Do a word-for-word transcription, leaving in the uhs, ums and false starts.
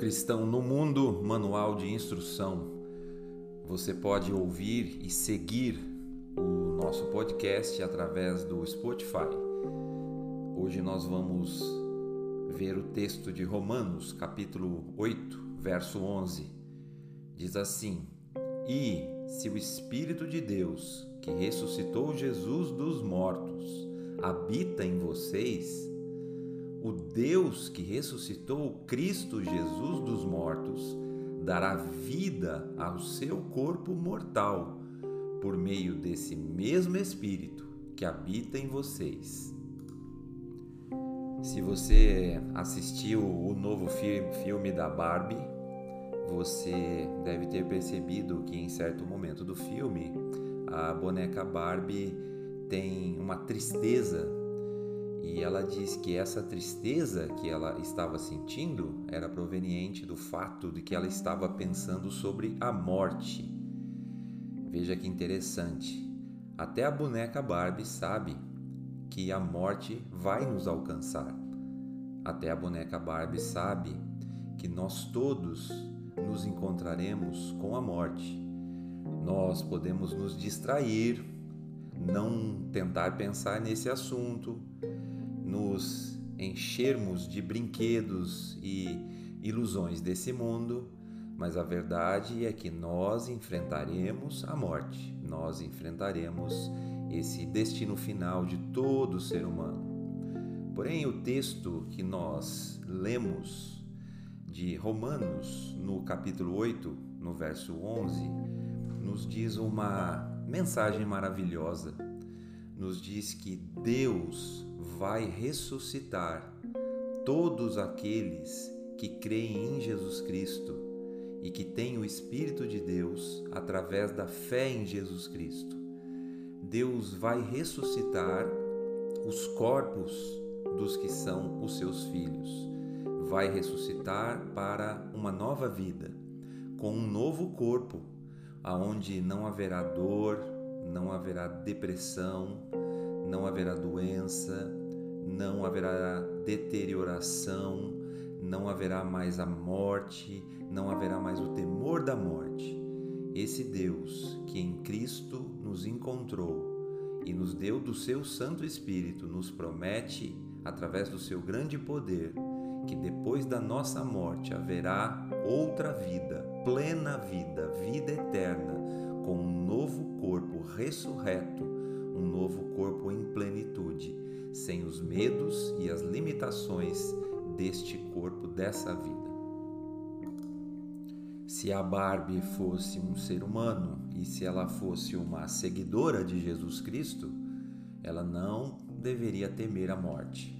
Cristão no Mundo, manual de instrução. Você pode ouvir e seguir o nosso podcast através do Spotify. Hoje nós vamos ver o texto de Romanos, capítulo oito, verso onze. Diz assim: E se o Espírito de Deus, que ressuscitou Jesus dos mortos, habita em vocês, o Deus que ressuscitou Cristo Jesus dos mortos dará vida ao seu corpo mortal por meio desse mesmo Espírito que habita em vocês. Se você assistiu o novo filme da Barbie, você deve ter percebido que em certo momento do filme a boneca Barbie tem uma tristeza. E ela diz que essa tristeza que ela estava sentindo era proveniente do fato de que ela estava pensando sobre a morte. Veja que interessante. Até a boneca Barbie sabe que a morte vai nos alcançar. Até a boneca Barbie sabe que nós todos nos encontraremos com a morte. Nós podemos nos distrair, não tentar pensar nesse assunto, nos enchermos de brinquedos e ilusões desse mundo, mas a verdade é que nós enfrentaremos a morte, nós enfrentaremos esse destino final de todo ser humano. Porém, o texto que nós lemos de Romanos, no capítulo oito, no verso onze, nos diz uma mensagem maravilhosa. Nos diz que Deus vai ressuscitar todos aqueles que creem em Jesus Cristo e que têm o Espírito de Deus através da fé em Jesus Cristo. Deus vai ressuscitar os corpos dos que são os seus filhos. Vai ressuscitar para uma nova vida, com um novo corpo, aonde não haverá dor, não haverá depressão, não haverá doença, não haverá deterioração, não haverá mais a morte, não haverá mais o temor da morte. Esse Deus que em Cristo nos encontrou e nos deu do seu Santo Espírito, nos promete, através do seu grande poder, que depois da nossa morte haverá outra vida, plena vida, vida eterna, com um novo corpo ressurreto, um novo corpo em plenitude, sem os medos e as limitações deste corpo, dessa vida. Se a Barbie fosse um ser humano e se ela fosse uma seguidora de Jesus Cristo, ela não deveria temer a morte.